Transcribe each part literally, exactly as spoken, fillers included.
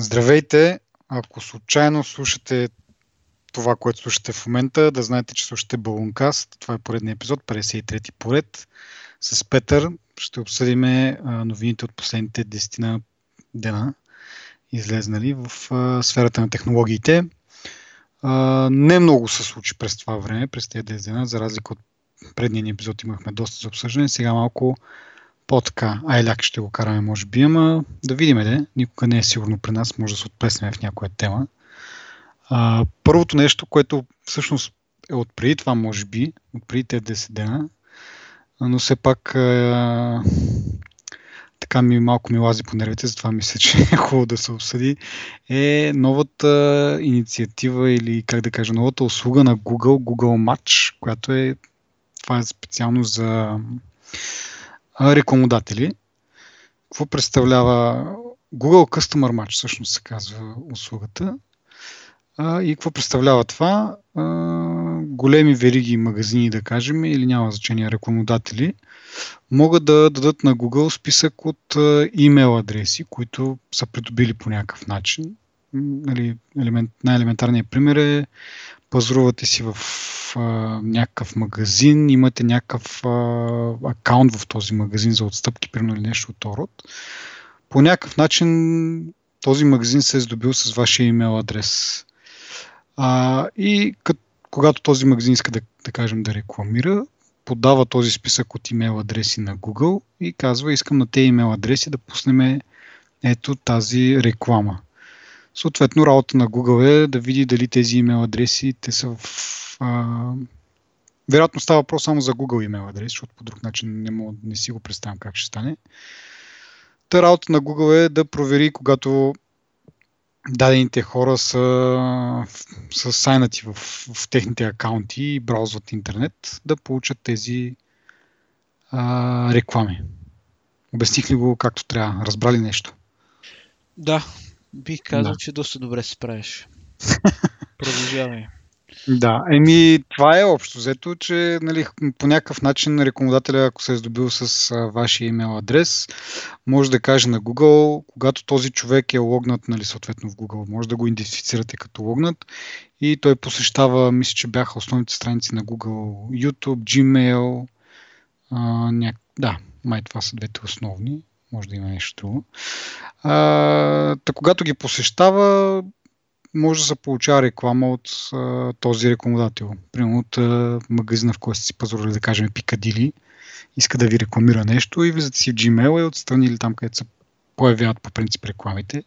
Здравейте! Ако случайно слушате това, което слушате в момента, да знаете, че слушате Балункаст. Това е поредния епизод, петдесет и трети поред. С Петър ще обсъдим новините от последните десетина дена, излезнали в сферата на технологиите. Не много се случи през това време, през тези десет дена, за разлика от предния епизод имахме доста за обсъждане. Сега малко по-така айляк ще го караме, може би, ама да видим, де. Никога не е сигурно при нас, може да се отплеснем в някоя тема. А, първото нещо, което всъщност е отпреди това, може би, отпреди те десет дена, но все пак а, така ми малко ми лази по нервите, затова мисля, че е хубаво да се обсъди, е новата инициатива или, как да кажа, новата услуга на Google, Google Match, която е, това е специално за рекламодатели. Какво представлява Google Customer Match, всъщност се казва услугата. А, и какво представлява това? А, големи вериги магазини, да кажем, или няма значение, рекламодатели, могат да дадат на Google списък от имейл адреси, които са придобили по някакъв начин. Нали, елемент, най-елементарният пример е: пазарувате си в а, някакъв магазин, имате някакъв а, акаунт в този магазин за отстъпки, примерно, или нещо от ОРОД. По някакъв начин този магазин се е здобил с вашия имейл адрес. А, и кът, когато този магазин иска да, да кажем да рекламира, подава този списък от имейл адреси на Google и казва: искам на тези имейл адреси да пуснем ето тази реклама. Съответно, работа на Google е да види дали тези имейл адреси, те са в... А... Вероятно става въпрос само за Google имейл адреси, защото по друг начин не, мога, не си го представям как ще стане. Та работа на Google е да провери, когато дадените хора са, са сайнати в, в техните акаунти и браузват интернет, да получат тези а, реклами. Обясних ли го както трябва? Разбрали нещо? Да. Бих казал, да. Че доста добре се правиш. Продължаваме. Да, еми това е общо взето, че нали, по някакъв начин рекламодателя, ако се е здобил с а, вашия имейл адрес, може да каже на Google, когато този човек е логнат, нали, съответно в Google, може да го идентифицирате като логнат и той посещава, мисля, че бяха основните страници на Google, YouTube, Gmail, а, ня... да, май това са двете основни. Може да има нещо друго. А, та когато ги посещава, може да се получава реклама от а, този рекламодател. Примерно от а, магазина, в който си пазарували, да кажем, Пикадили, иска да ви рекламира нещо и влизате си в Gmail и отстрани или там, където се появяват по принцип рекламите.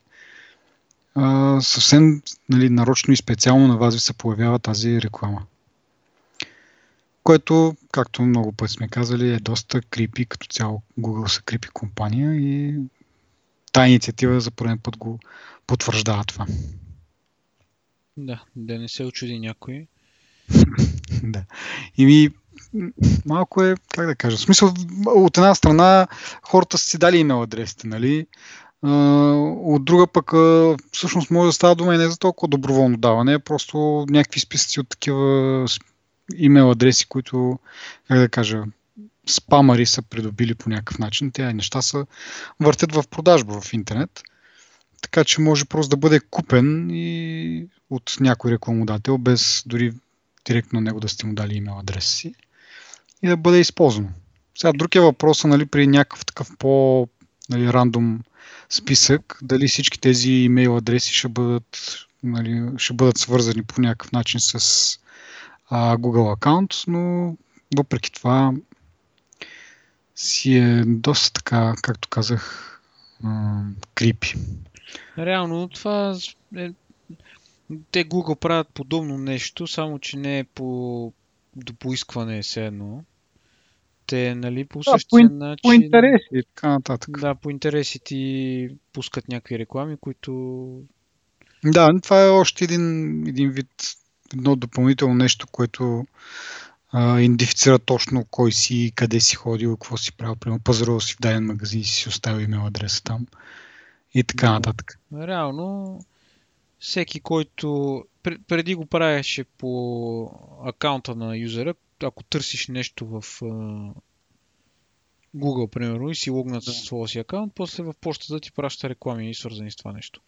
А, съвсем нали, нарочно и специално на вас ви се появява тази реклама. Което, както много път сме казали, е доста крипи, като цяло Google са крипи компания и тая инициатива за пореден път го потвърждава това. Да, да не се очуди някой. Да. И ми малко е, как да кажа, в смисъл, от една страна хората са си дали имейл адресите, нали? От друга пък, всъщност може да става дума и не за толкова доброволно даване, просто някакви списъци от такива имейл адреси, които, как да кажа, спамари са придобили по някакъв начин. Тези неща са въртят в продажба в интернет. Така че може просто да бъде купен и от някой рекламодател, без дори директно на него да сте му дали имейл адреса си и да бъде използвано. Сега друг е въпрос, нали, при някакъв такъв по нали, рандом списък, дали всички тези имейл адреси ще бъдат, нали, ще бъдат свързани по някакъв начин с Google акаунт, но въпреки това си е доста така, както казах, крипи. Реално това е... Те Google правят подобно нещо, само че не е по до поискване все едно. Те, нали, по същия да, начин... По интереси, така нататък. Да, по интереси ти пускат някакви реклами, които... Да, това е още един, един вид... едно допълнително нещо, което а, идентифицира точно кой си, къде си ходил, какво си правил. Примерно пазарувал си в даден магазин и си оставил имейл адреса там и така нататък. Реално, всеки, който преди го правеше по акаунта на юзера, ако търсиш нещо в а, Google, примерно, и си логнат със своя си акаунт, после в почтата ти праща реклами, свързани с това нещо.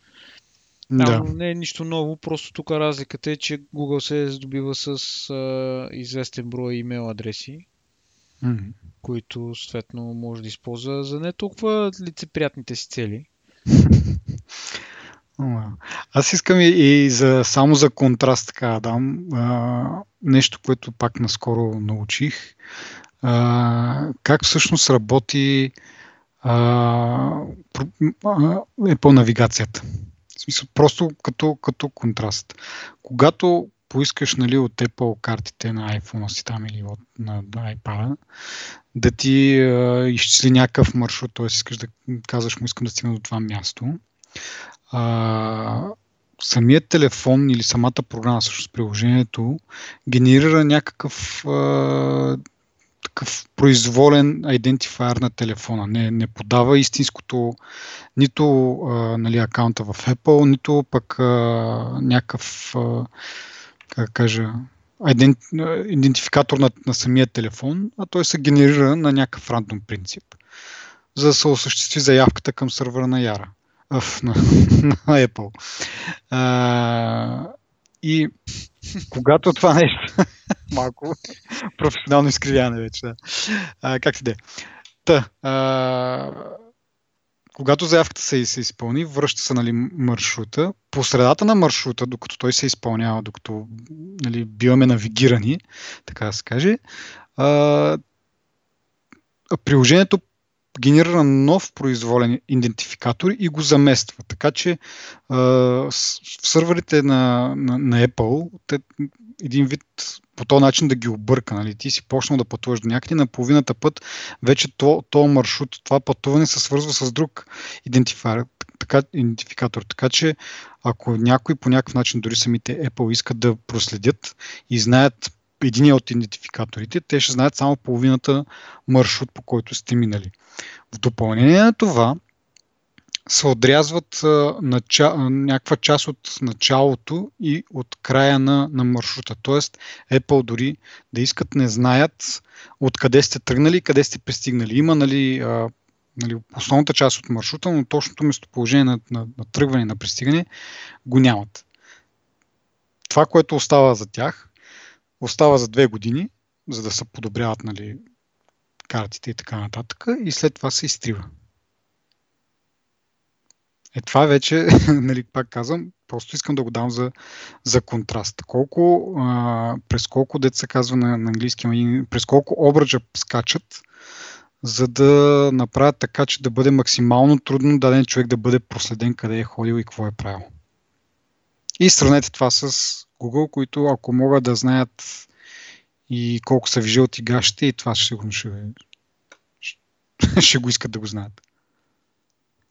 Там да. Не е нищо ново, просто тук разликата е, че Google се здобива с а, известен брой имейл адреси, mm-hmm. които съответно може да използва за не толкова лицеприятните си цели. Аз искам и, и за, само за контраст така дам а, нещо, което пак наскоро научих. А, как всъщност работи Apple навигацията. В смисъл, просто като, като контраст. Когато поискаш, нали, от Apple картите на iPhone-а си там или от, на, на iPad-а, да ти а, изчисли някакъв маршрут, т.е. искаш да казваш му, искам да стигна до това място, а, самият телефон или самата програма, всъщност приложението, генерира някакъв а, такъв произволен айдентифайер на телефона. Не, не подава истинското нито а, нали, акаунта в Apple, нито пък а, някакъв а, как кажа, айдент, идентификатор на, на самия телефон, а той се генерира на някакъв рандом принцип, за да се осъществи заявката към сървъра на Яра, а, на, на Apple. А, и когато това нещо малко професионално изкривяване вече. Да. А, как се де? Та, а, когато заявката се, се изпълни, връща се, нали, маршрута. По средата на маршрута, докато той се изпълнява, докато, нали, биваме навигирани, така да се каже, а, приложението генерира нов произволен идентификатор и го замества. Така че а, с, в сървърите на, на, на Apple те, един вид по този начин да ги обърка. Нали? Ти си почнал да пътуваш до някъде, на половината път вече то, то маршрут, това пътуване се свързва с друг така, идентификатор. Така че ако някой по някакъв начин, дори самите Apple искат да проследят и знаят единия от идентификаторите, те ще знаят само половината маршрут, по който сте минали. В допълнение на това се отрязват нача... някаква част от началото и от края на, на маршрута. Тоест, Apple дори да искат, не знаят откъде сте тръгнали и къде сте пристигнали. Има, нали, а, нали, основната част от маршрута, но точното местоположение на, на, на тръгване, на пристигане го нямат. Това, което остава за тях, остава за две години, за да се подобряват, нали, картите и така нататък, и след това се изтрива. Е, това вече, нали, пак казвам, просто искам да го дам за, за контраст. Колко, а, през колко, дето се казва на, на английски, през колко обръча скачат, за да направят така, че да бъде максимално трудно даден човек да бъде проследен къде е ходил и какво е правил. И сравнете това с Google, които ако могат да знаят и колко са вижили от игращите, и това сигурно ще, ще, ще го искат да го знаят.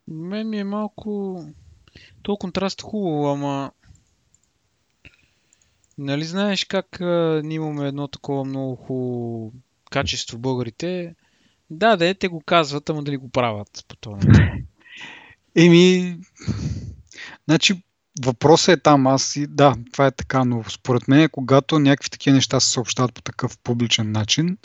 Мен ми е малко... То контраст е хубаво, ама... Нали знаеш как а, ние имаме едно такова много хубаво качество българите? Да, да, те го казват, ама дали го правят по това. Еми... Значи... Въпросът е там, аз и да, това е така, но според мен, когато някакви такива неща се съобщават по такъв публичен начин,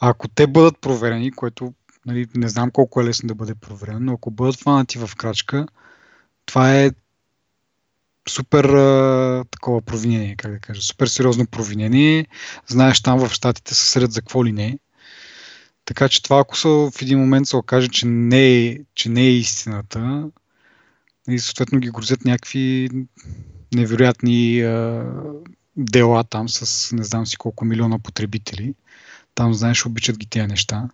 ако те бъдат проверени, което, нали, не знам колко е лесно да бъде проверено, но ако бъдат фанати в крачка, това е супер а, такова провинение, как да кажа, супер сериозно провинение. Знаеш, там в щатите са сред за какво ли не. Така че това, ако са, в един момент се окаже, че не е, че не е истината, и съответно ги грозят някакви невероятни а, дела там с не знам си колко милиона потребители. Там, знаеш, обичат ги тези неща.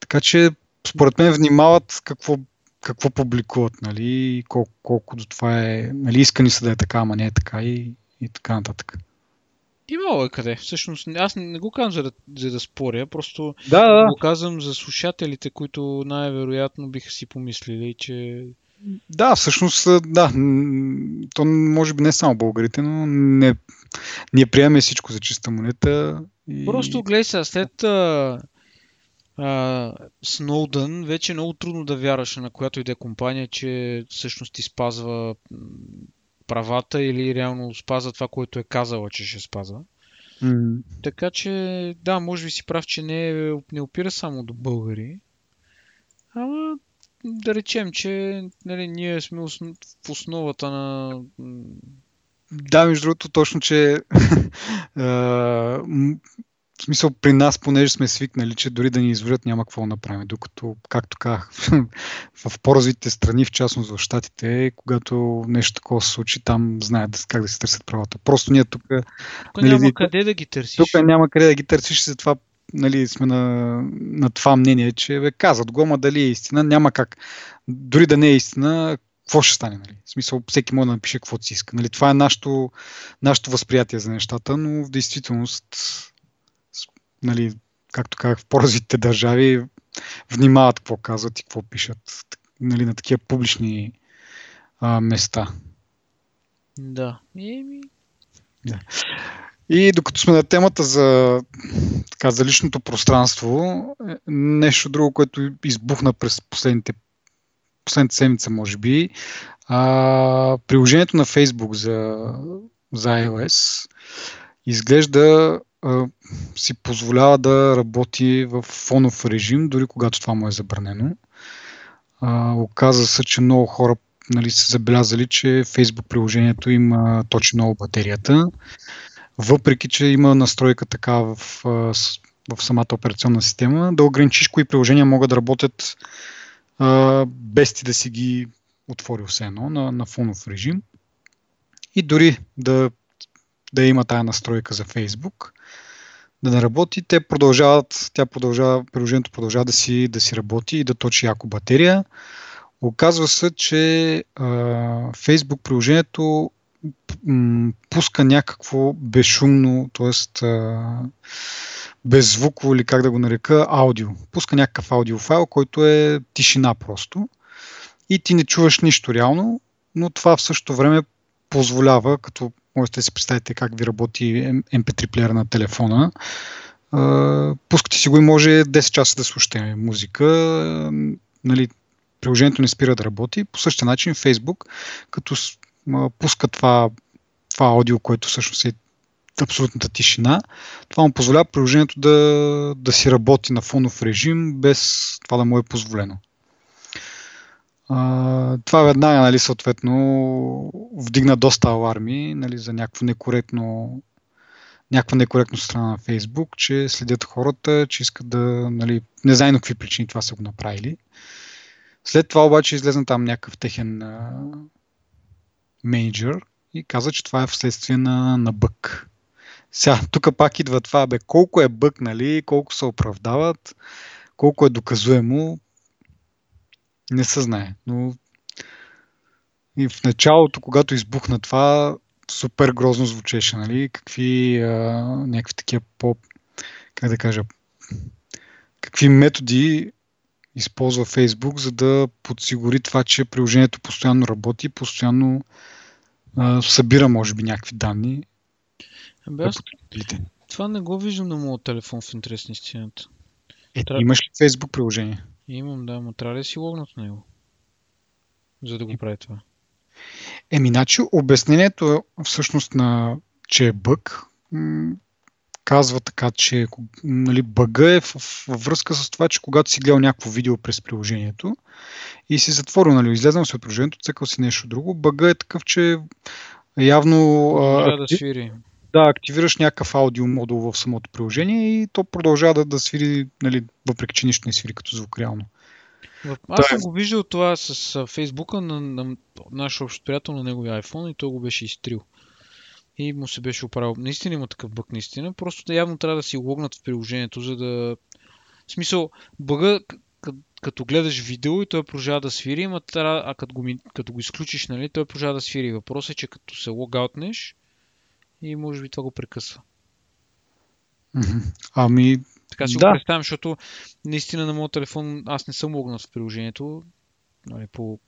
Така че, според мен, внимават какво, какво публикуват, нали, колко, колко до това е, нали, искани са да е така, ама не е така и, и така нататък. Имало е къде. Всъщност, аз не го казвам за да, за да споря, просто да, да. го казвам за слушателите, които най-вероятно биха си помислили, че... Да, всъщност, да, то може би не само българите, но не, ние приемаме всичко за чиста монета. И... Просто гледай сега, след а, а, Сноудън вече е много трудно да вярваш на която иде компания, че всъщност ти спазва правата или реално спазва това, което е казала, че ще спазва. Mm-hmm. Така че, да, може би си прав, че не, не опира само до българи, ама да речем, че нали, ние сме основ... в основата на... Да, между другото, точно, че в смисъл при нас, понеже сме свикнали, че дори да ни извърят няма какво да направим, докато, както казах, в по-развитите страни, в частност в щатите, когато нещо такова се случи, там знаят как да се търсят правата. Просто ние тук... Тук нали, няма къде да ги търсиш. Тук няма къде да ги търсиш, затова нали, сме на, на това мнение, че бе, казват го, ама дали е истина, няма как. Дори да не е истина, какво ще стане? Нали? В смисъл, всеки може да напише каквото си иска. Нали? Това е нашето, нашето възприятие за нещата, но в действителност, нали, както казах, в по-развитите държави внимават какво казват и какво пишат, нали, на такива публични а, места. Да. Да. И докато сме на темата за, така, за личното пространство, нещо друго, което избухна през последните последната седмица, може би, а, приложението на Facebook за, за iOS изглежда а, си позволява да работи в фонов режим, дори когато това му е забранено. А, оказа се, че много хора нали, са забелязали, че Facebook приложението има точи много батерията, въпреки, че има настройка така в, в самата операционна система, да ограничиш кои приложения могат да работят Uh, без ти да си ги отвори все едно на, на фонов режим. И дори да, да има тая настройка за Facebook, да не работи, те продължават, тя продължава, приложението продължава да си, да си работи и да точи яко батерия. Оказва се, че uh, Facebook приложението м- пуска някакво безшумно, т.е. Uh, беззвуково или как да го нарека, аудио. Пуска някакъв аудиофайл, който е тишина просто и ти не чуваш нищо реално, но това в същото време позволява, като можете да си представите как ви работи Ем Пи три плеера на телефона, пускате си го и може десет часа да слушате музика, нали, приложението не спира да работи. По същия начин Facebook, като пуска това, това аудио, което всъщност е абсолютната тишина. Това му позволява приложението да, да си работи на фонов режим, без това да му е позволено. А, това веднага, нали, съответно, вдигна доста аларми, нали, за някакво некоректно, някаква некоректна страна на Facebook, че следят хората, че искат да, нали, не знам какви причини това са го направили. След това обаче излезна там някакъв техен а, менеджер и каза, че това е вследствие на, на бък. Сега, тук пак идва това, бе, колко е бък, нали, колко се оправдават, колко е доказуемо, не се знае. Но и в началото, когато избухна това, супер грозно звучеше, нали, какви а, някакви такива по, как да кажа, какви методи използва Facebook, за да подсигури това, че приложението постоянно работи, постоянно а, събира, може би, някакви данни. Абе, аз... Това не го виждам на моят телефон в интерес на истината. Е, Тря... имаш ли Facebook приложение? Имам, да, но трябва да си логнат на него, за да го е... прави това. Еми, иначе обяснението всъщност на, че е бъг, м- казва така, че нали, бъга е в, в, във връзка с това, че когато си гледал някакво видео през приложението и си затворил, нали, излезнал си от приложението, цъкал си нещо друго, бъга е такъв, че явно... А, да свири. Да, активираш някакъв аудио модул в самото приложение и то продължава да, да свири, нали, въпреки че нищо не свири като звук реално. Аз съм го виждал това с Фейсбука на, на нашия общ приятел на неговия iPhone и той го беше изтрил. И му се беше оправил. Наистина има такъв бъг, наистина. Просто да явно трябва да си логнат в приложението, за да... В смисъл, бъга, като гледаш видео и той продължава да свири, има, а като го, като го изключиш, нали, той продължава да свири. Въпросът е, че като се логаутнеш, и може би това го прекъсва. Ами, така си да. Го представям, защото наистина на моят телефон аз не съм логнат в приложението, нали, по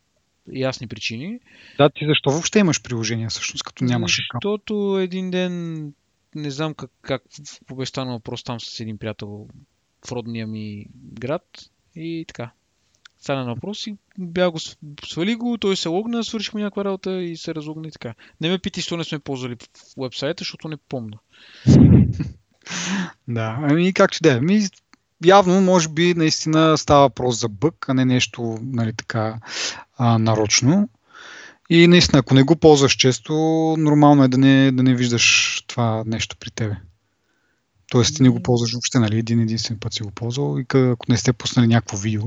ясни причини. Да, ти защо въобще имаш приложение, всъщност, като нямаш? Защото един ден, не знам как, как побеща на въпрос там с един приятел в родния ми град и така. Стана на въпрос и бях го свали го, той се логна, свършихме някаква работа и се разлогна и така. Не ме питай, що не сме ползвали в уебсайта, защото не помня. Да, ами както да е. явно, може би, наистина става въпрос за бък, а не нещо, нали, така а, нарочно. И наистина, ако не го ползваш често, нормално е да не, да не виждаш това нещо при тебе. Тоест, ти не го ползваш въобще, нали, един единствен път си го ползвал, и ако не сте пуснали някакво видео.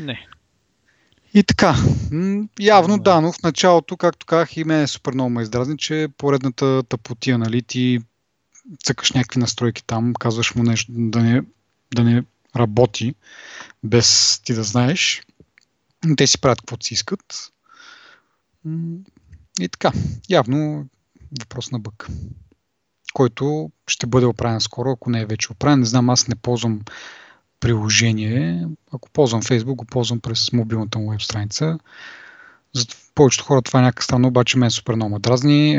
Не. И така, явно да, но в началото, както казах, и мен е супер много ме издразни, че поредната тъпотия, нали, ти цъкаш някакви настройки там, казваш му нещо да не, да не работи, без ти да знаеш. Те си правят каквото си искат. И така, явно въпрос на бък, който ще бъде оправен скоро, ако не е вече оправен. Не знам, аз не ползвам приложение. Ако ползвам Facebook, го ползвам през мобилната му веб страница. За повечето хора това е някакъв странно, обаче мен супер много ме дразни.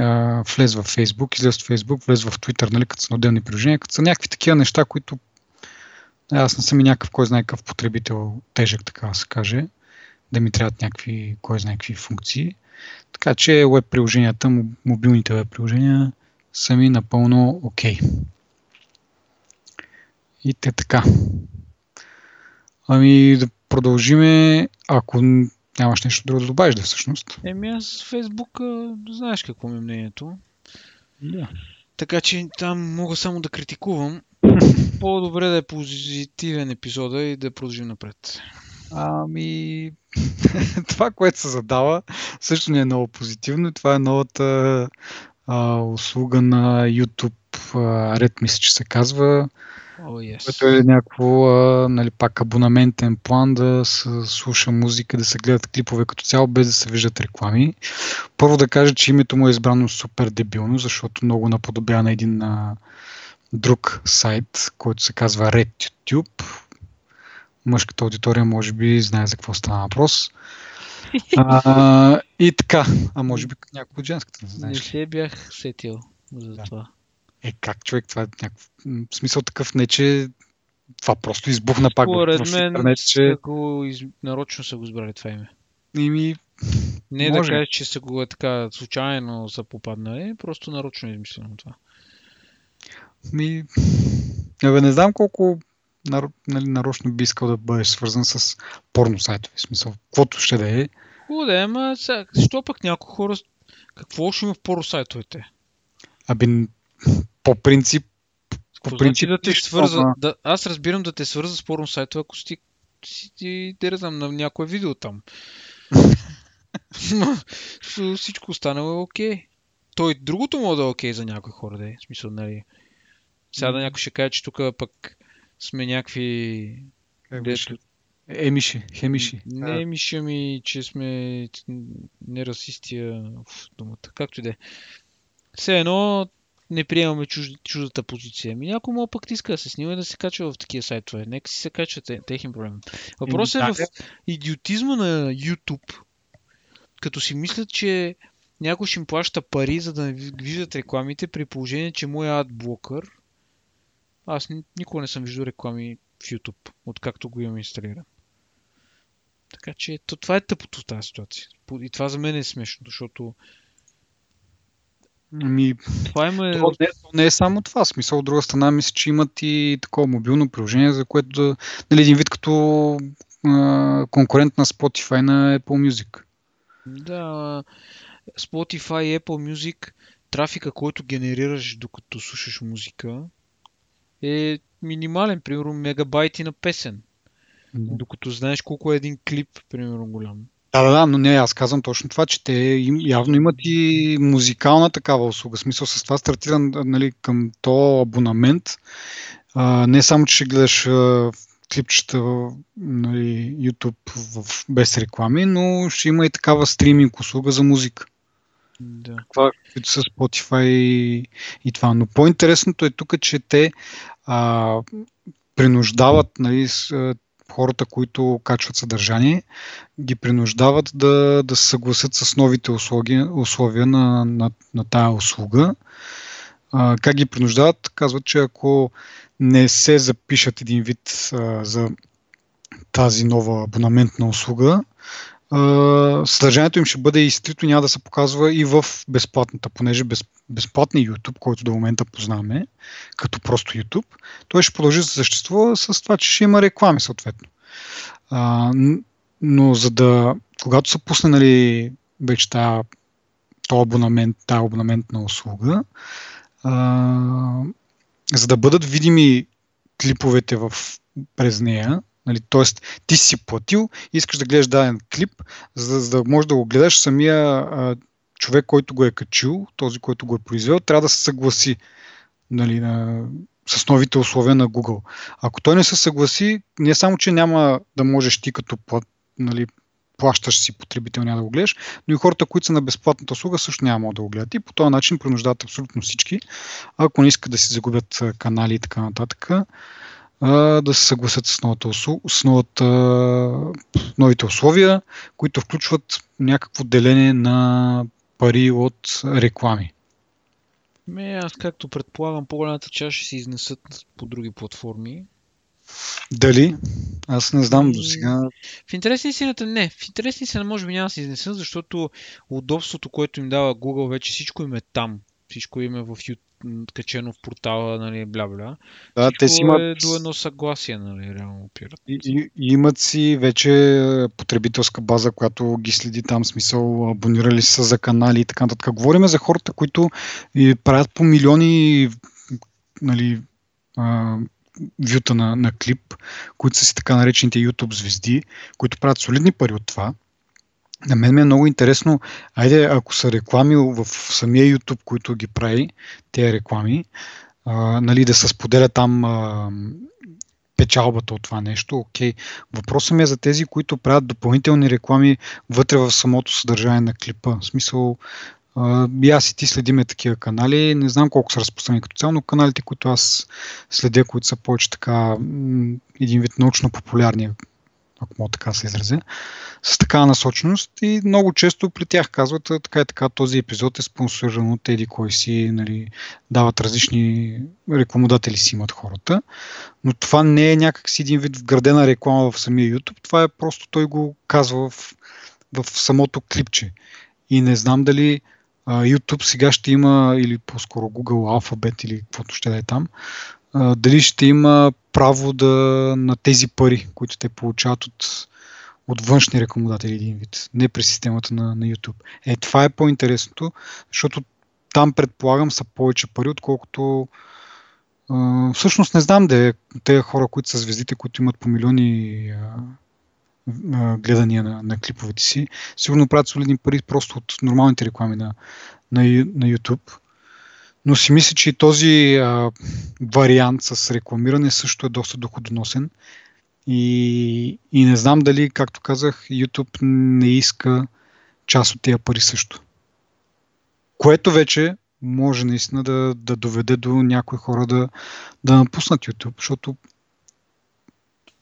Влез в Facebook, излез в Facebook, влез в Twitter, нали, като са на отделни приложения, като са някакви такива неща, които аз не съм и някакъв, кой знае какъв потребител, тежък, така да се каже, да ми трябват някакви, кой знае какви функции. Така че веб приложенията, мобилните веб приложения са ми напълно окей. Okay. И те така. Ами да продължиме, ако нямаш нещо друго да добавиш, да, всъщност. Еми аз в Фейсбук, знаеш какво ми е мнението. Да. Така че там мога само да критикувам. По-добре да е позитивен епизода и да продължим напред. Ами, това, което се задава, също не е много позитивно. Това е новата а, услуга на YouTube Red, мисля, че се казва. Oh, yes. Което е някакво, а, нали, пак абонаментен план да се слуша музика, да се гледат клипове като цяло, без да се виждат реклами. Първо да кажа, че името му е избрано супер дебилно, защото много наподобя на един а, друг сайт, който се казва RedTube. Мъжката аудитория може би знае за какво стана въпрос. А, и така, а може би някой от женската, не знаеш. Не се бях сетил за да. това. Е, как, човек, това е някакъв смисъл такъв, не че това просто избухна пак. Според мен, че из... нарочно са го избрали това име. Ими, не може да кажеш, че са го така случайно са попаднали, просто нарочно е измислено това. Ми, абе, не знам колко нар... нали, нарочно би искал да бъдеш свързан с порно сайтове, в смисъл, каквото ще да е. Хубаво да е, ама сега, защо пък някои хора, какво ще има в порно сайтовете? Аби, по принцип, по принцип да те свърза, да, аз разбирам да те свърза с порно сайтове, ако си ти дерзам на някое видео там. Всичко останало е окей. Okay. Той другото мога да е окей okay за някои хора, да е. В смисъл, нали. Сега да някой ще каже, че тук пък сме някакви... Емиши, хемиши. Не емиши, ами че сме нерасистия в думата. Както и да е. Все едно не приемаме чужд, чуждата позиция. Ми някой мога пък ти иска да се снима и да се качва в такива сайтове. Нека си се качва, техен проблем. Въпросът е в идиотизма на YouTube, като си мислят, че някой ще им плаща пари, за да виждат рекламите, при положение, че моя адблокър... Аз никога не съм виждал реклами в YouTube, откакто го имам инсталиран. Така че то, това е тъпото в тази ситуация. И това за мен е смешно, защото... Ми, това има... то не, не е само това. Смисъл, от друга страна, мисля, че имат и такова мобилно приложение, за което да... Нали, един вид като а, конкурент на Spotify, на Apple Music. Да, Spotify, Apple Music, трафика, който генерираш докато слушаш музика, е минимален, примерно мегабайти на песен. Да. Докато знаеш колко е един клип, примерно, голям. Да, да, да, но не, аз казвам точно това, че те им, явно имат и музикална такава услуга. В смисъл, с това стартира, нали, към то абонамент. А, не само, че ще гледаш а, клипчета в, нали, YouTube в, без реклами, но ще има и такава стриминг услуга за музика. Да. Това, които са Spotify и, и това. Но по-интересното е тук, че те а, принуждават, нали, с, хората, които качват съдържание, ги принуждават да, да се съгласят с новите услуги, условия на, на, на тая услуга. А, как ги принуждават? Казват, че ако не се запишат един вид а, за тази нова абонаментна услуга, съдържанието им ще бъде изтрито, няма да се показва и в безплатната, понеже без, безплатния YouTube, който до момента познаваме, като просто YouTube, той ще продължи да съществува с това, че ще има реклами съответно. А, но за да, когато са пусне, нали, вече тази абонамент, тази абонаментна услуга, а, за да бъдат видими клиповете в, през нея, нали, тоест, ти си платил и искаш да гледаш даден клип, за, за да можеш да го гледаш, самия а, човек, който го е качил, този, който го е произвел, трябва да се съгласи, нали, на, с новите условия на Google. Ако той не се съгласи, не само, че няма да можеш ти като плат, нали, плащаш си потребител, няма да го гледаш, но и хората, които са на безплатната услуга, също няма да го гледат. И по този начин принуждават абсолютно всички, ако не искат да си загубят канали и така нататък, да се съгласят с, новата, с новата, новите условия, които включват някакво деление на пари от реклами. Ме, аз както предполагам, по-голямата част ще се изнесат по други платформи. Дали? Аз не знам досега. В интересни сината не. В интересни сината може би няма да се изнесат, защото удобството, което им дава Google, вече всичко им е там. Всичко им е в YouTube, качено в портала, нали, бля-бля. Да, те си имат... е до едно съгласие, нали, реално опират. И, и, и имат си вече потребителска база, която ги следи там, смисъл, абонирали са за канали и така нататък. Говорим за хората, които правят по милиони, нали, а, вюта на, на клип, които са си така наречените YouTube звезди, които правят солидни пари от това. На мен ми е много интересно, айде, ако са реклами в самия YouTube, който ги прави, тези реклами, а, нали, да се споделя там а, печалбата от това нещо, окей. Въпросът ми е за тези, които правят допълнителни реклами вътре в самото съдържание на клипа. В смисъл, а, и аз и ти следиме такива канали, не знам колко са разпространени като цяло, но каналите, които аз следя, които са повече така един вид научно-популярни, ако мога така се изразя, с такава насоченост и много често при тях казват, така и така, този епизод е спонсориран от еди кой си, нали, дават различни рекламодатели си имат хората, но това не е някакси един вид вградена реклама в самия YouTube, това е просто той го казва в, в самото клипче и не знам дали а, YouTube сега ще има, или по-скоро Google, Alphabet или каквото ще да е там, а, дали ще има право да, на тези пари, които те получават от, от външни рекламодатели един вид, не при системата на, на YouTube. Е, това е по-интересното, защото там предполагам са повече пари, отколкото е, всъщност не знам да е тези хора, които са звездите, които имат по милиони е, е, гледания на, на клиповете си. Сигурно правят солидни пари просто от нормалните реклами на, на, на YouTube. Но си мисля, че и този а, вариант с рекламиране също е доста доходоносен и, и не знам дали, както казах, YouTube не иска част от тия пари също. Което вече може наистина да, да доведе до някои хора да, да напуснат YouTube, защото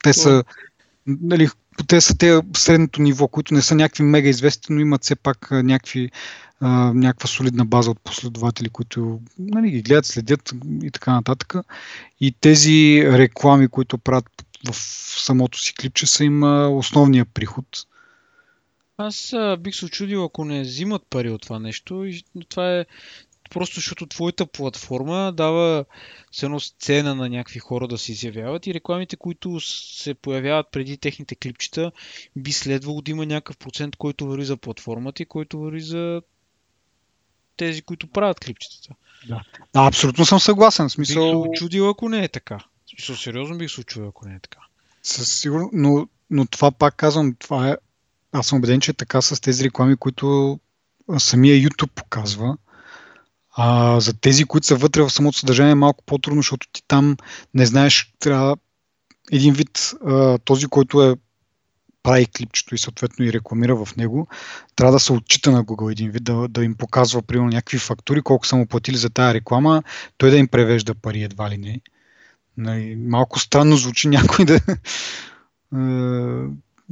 те са, нали, те са те средното ниво, които не са някакви мега известни, но имат все пак някакви Uh, някаква солидна база от последователи, които, нали, ги гледат, следят и така нататък. И тези реклами, които правят в самото си клипче, са им uh, основния приход. Аз uh, бих се очудил, ако не взимат пари от това нещо. И това е просто защото твоята платформа дава едно сцена на някакви хора да се изявяват и рекламите, които се появяват преди техните клипчета, би следвало да има някакъв процент, който върви за платформата и който върви за тези, които правят клипчетата. Да, да, абсолютно съм съгласен. В смисъл... Бих се чудил, ако не е така. Със сериозно бих се чудил, ако не е така. Със сигурно, но, но това пак казвам, това е... аз съм убеден, че е така с тези реклами, които самия YouTube показва. А за тези, които са вътре в самото съдържание е малко по-трудно, защото ти там не знаеш, трябва един вид този, който е прави клипчето и съответно и рекламира в него, трябва да се отчита на Google един вид, да, да им показва примерно някакви фактури, колко са му платили за тая реклама, той да им превежда пари едва ли не. Нали, малко странно звучи някой да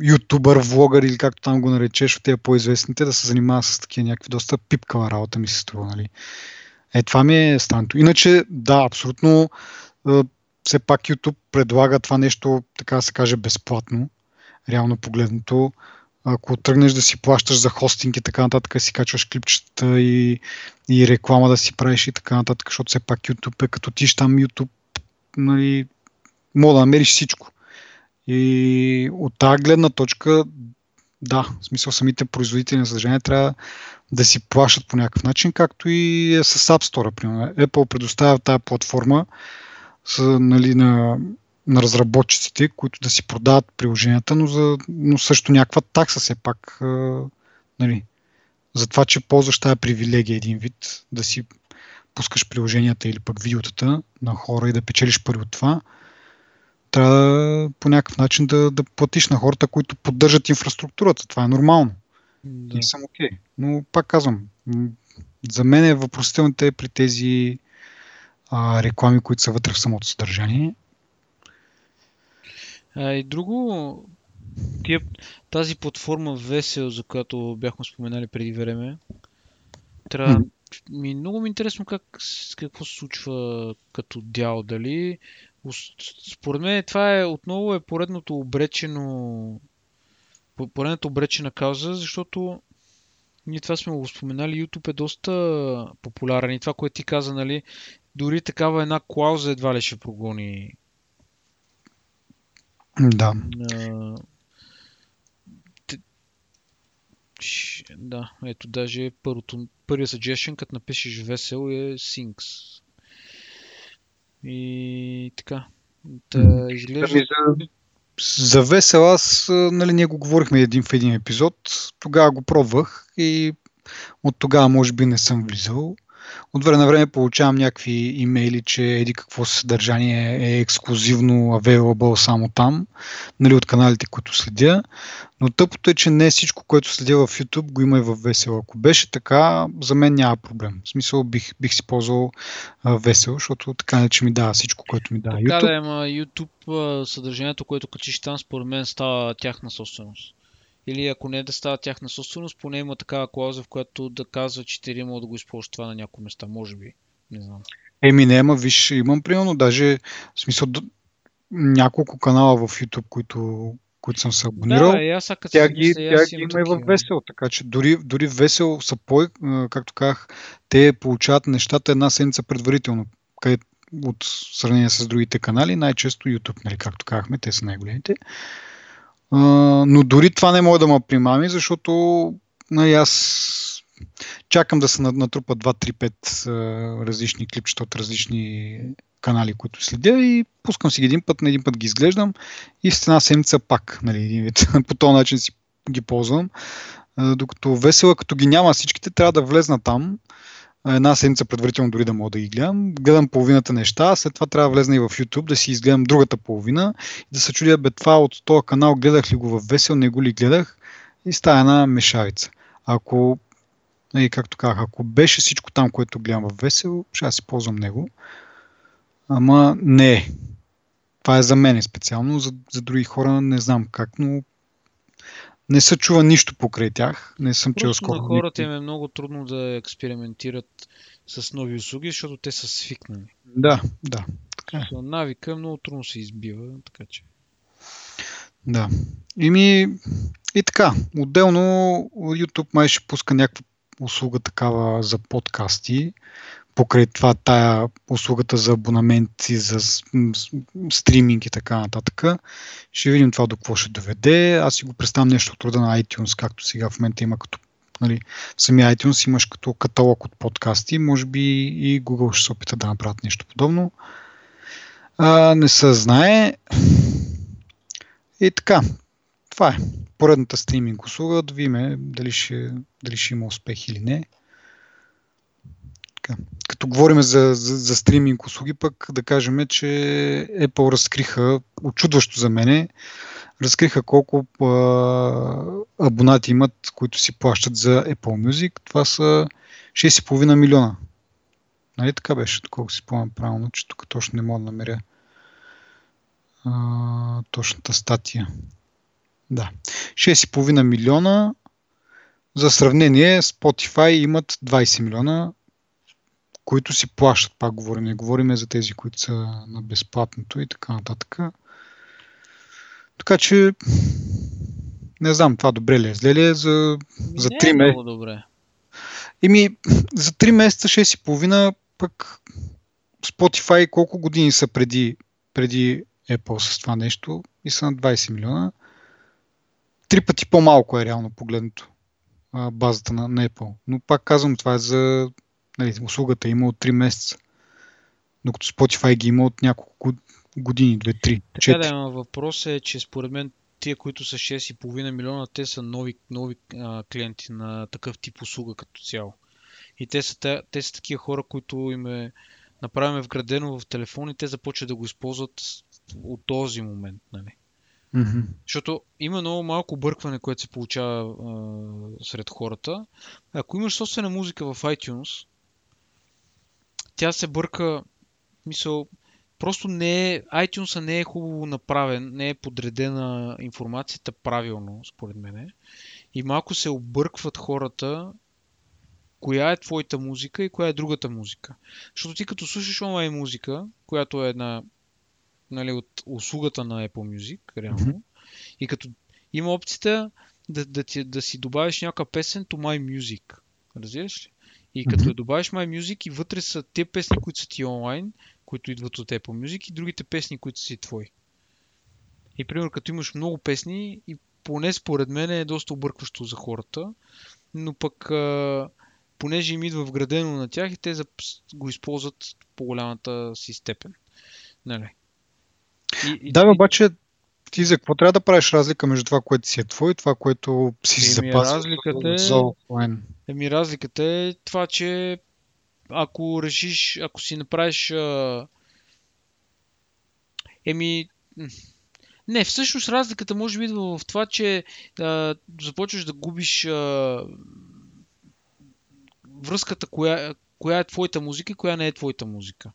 ютубър, влогър или както там го наречеш от тези по-известните, да се занимава с такива някакви доста пипкава работа ми се струва. Нали. Е, това ми е странното. Иначе, да, абсолютно все пак YouTube предлага това нещо, така да се каже, безплатно. Реално погледнато, Ако тръгнеш да си плащаш за хостинг и така нататък, си качваш клипчета и, и реклама да си правиш и така нататък, защото все пак YouTube е като тиш там YouTube, нали, мога да намериш всичко. И от тази гледна точка, да, в смисъл самите производители на съдържание трябва да си плащат по някакъв начин, както и с App Store, примерно. Apple предоставя тази платформа с, нали, на, на разработчиците, които да си продават приложенията, но, за, но също някаква такса все пак, а, нали, за това, че ползваш тази привилегия един вид, да си пускаш приложенията или пък видеотата на хора и да печелиш пари от това, трябва по някакъв начин да, да платиш на хората, които поддържат инфраструктурата. Това е нормално. Да. Не съм окей. Okay. Но пак казвам, за мен е въпросителната е при тези а, реклами, които са вътре в самото съдържание. А, и друго, тия, тази платформа Весел, за която бяхме споменали преди време, трябва... Ми, много ми е интересно как, какво се случва като дял, дали... Според мен това е отново е поредното обречено, поредната обречена кауза, защото ние това сме го споменали, YouTube е доста популярен и това, което ти каза, нали, дори такава една клауза едва ли ще прогони. Да. А... Да, ето даже първото, първия suggestion, като напишеш Весел е Syncs. И така. Да, изглежда... За, за Весел аз, нали, ние го говорихме един в един епизод. Тогава го пробвах и от тогава може би не съм влизал. От време на време получавам някакви имейли, че еди какво съдържание е ексклузивно available само там, нали, от каналите, които следя. Но тъпото е, че не всичко, което следя в YouTube, го има и в Весел. Ако беше така, за мен няма проблем. В смисъл бих, бих си ползвал а, Весел, защото така не, че ми дава всичко, което ми дава YouTube. Така да, ама YouTube съдържанието, което качиш там, според мен става тяхна собственост. Или ако не да става тяхна собственост, поне има такава клауза, в която да казва, че ти могат да го използваш това на някои места, може би. Не знам. Еми не, ама виж, имам примерно, даже в смисъл няколко канала в YouTube, които, които съм се абонирал, да, аз, тя ги, тя аз, ги има такива. И в Весел, така че дори, дори Весел са по, както казах, те получават нещата една седмица предварително, къде от сравнение с другите канали, най-често YouTube, нали, както казахме, те са най-големите. Uh, но дори това не мога да ме примами, защото, нали, аз чакам да се натрупа два три пет uh, различни клипчета от различни канали, които следя и пускам си ги един път, на един път ги изглеждам и с една седмица пак, нали, един вид. По този начин си ги ползвам. Uh, докато Весела, като ги няма всичките, трябва да влезна там. Една седмица предварително дори да мога да ги гледам. Гледам половината неща, след това трябва да влезна и в YouTube, да си изгледам другата половина и да се чудя, бе, това от този канал гледах ли го в Весел, не го ли гледах, и става една мешавица. Ако, и както казах, ако беше всичко там, което гледам в Весел, ще си ползвам него. Ама не. Това е за мен специално, за, за други хора не знам как, но не се чува нищо покрай тях. Не съм чел скоро. На хората им е много трудно да експериментират с нови услуги, защото те са свикнали. Да, да. Така. Навика много трудно се избива, така че. Да. И, ми... и така, отделно YouTube май ще пуска някаква услуга такава за подкасти. Покрай това тая услугата за абонаменти, за стриминг и така нататък. Ще видим това до какво ще доведе. Аз си го представям нещо от рода на iTunes, както сега в момента има като, нали, самия iTunes имаш като каталог от подкасти. Може би и Google ще се опита да направят нещо подобно. А, не се знае. И така, това е поредната стриминг услуга. Да видим дали ще, дали ще има успех или не. Като говорим за, за, за стриминг услуги, пък да кажем, че Apple разкриха, очудващо за мене, разкриха колко а, абонати имат, които си плащат за Apple Music. Това са шест цяло и пет милиона. Нали така беше, доколко си помня правилно, че тук точно не мога да намеря а, точната статия. Да, шест цяло и пет милиона. За сравнение, Spotify имат двайсет милиона, които си плащат, пак говорим. Не говорим за тези, които са на безплатното и така нататък. Така че Не знам това добре ли е, зле ли е за, за три месеца. Много добре. Еми, за три месеца, шест и половина, пък Spotify колко години са преди, преди Apple с това нещо и са на двайсет милиона. Три пъти по-малко е реално погледнато базата на, на Apple. Но пак казвам, това е за, нали, услугата има от три месеца. Докато Spotify ги има от няколко години, две-три. Така да, има въпрос е, че според мен тия, които са шест и половина милиона, те са нови, нови а, клиенти на такъв тип услуга като цяло. И те са, те са такива хора, които им е направим вградено в телефон и те започват да го използват от този момент. Нали? Mm-hmm. Защото има много малко бъркване, което се получава а, сред хората. Ако имаш собствена музика в iTunes, тя се бърка, мисъл, просто не е, iTunes не е хубаво направен, не е подредена информацията правилно, според мене. И малко се объркват хората, коя е твоята музика и коя е другата музика. Защото ти като слушаш онлайн музика, която е една, нали, от услугата на Apple Music, реално, mm-hmm. и като има опцията да, да, да, да си добавиш някаква песен to MyMusic. Разбираш ли? И като mm-hmm. добавиш MyMusic и вътре са те песни, които са ти онлайн, които идват от Apple Music и другите песни, които си твои. И примерно, като имаш много песни, и поне според мен е доста объркващо за хората, но пък а, понеже им идва вградено на тях и те го използват по-голямата си степен. Нали? И, и, да, и... обаче ти за какво трябва да правиш разлика между това, което си е твой и това, което си се запазва за офлайн? Еми разликата е това, че ако решиш, ако си направиш... А... Еми... Не, всъщност разликата може би идва в това, че а, започваш да губиш а... връзката, коя, коя е твоята музика и коя не е твоята музика.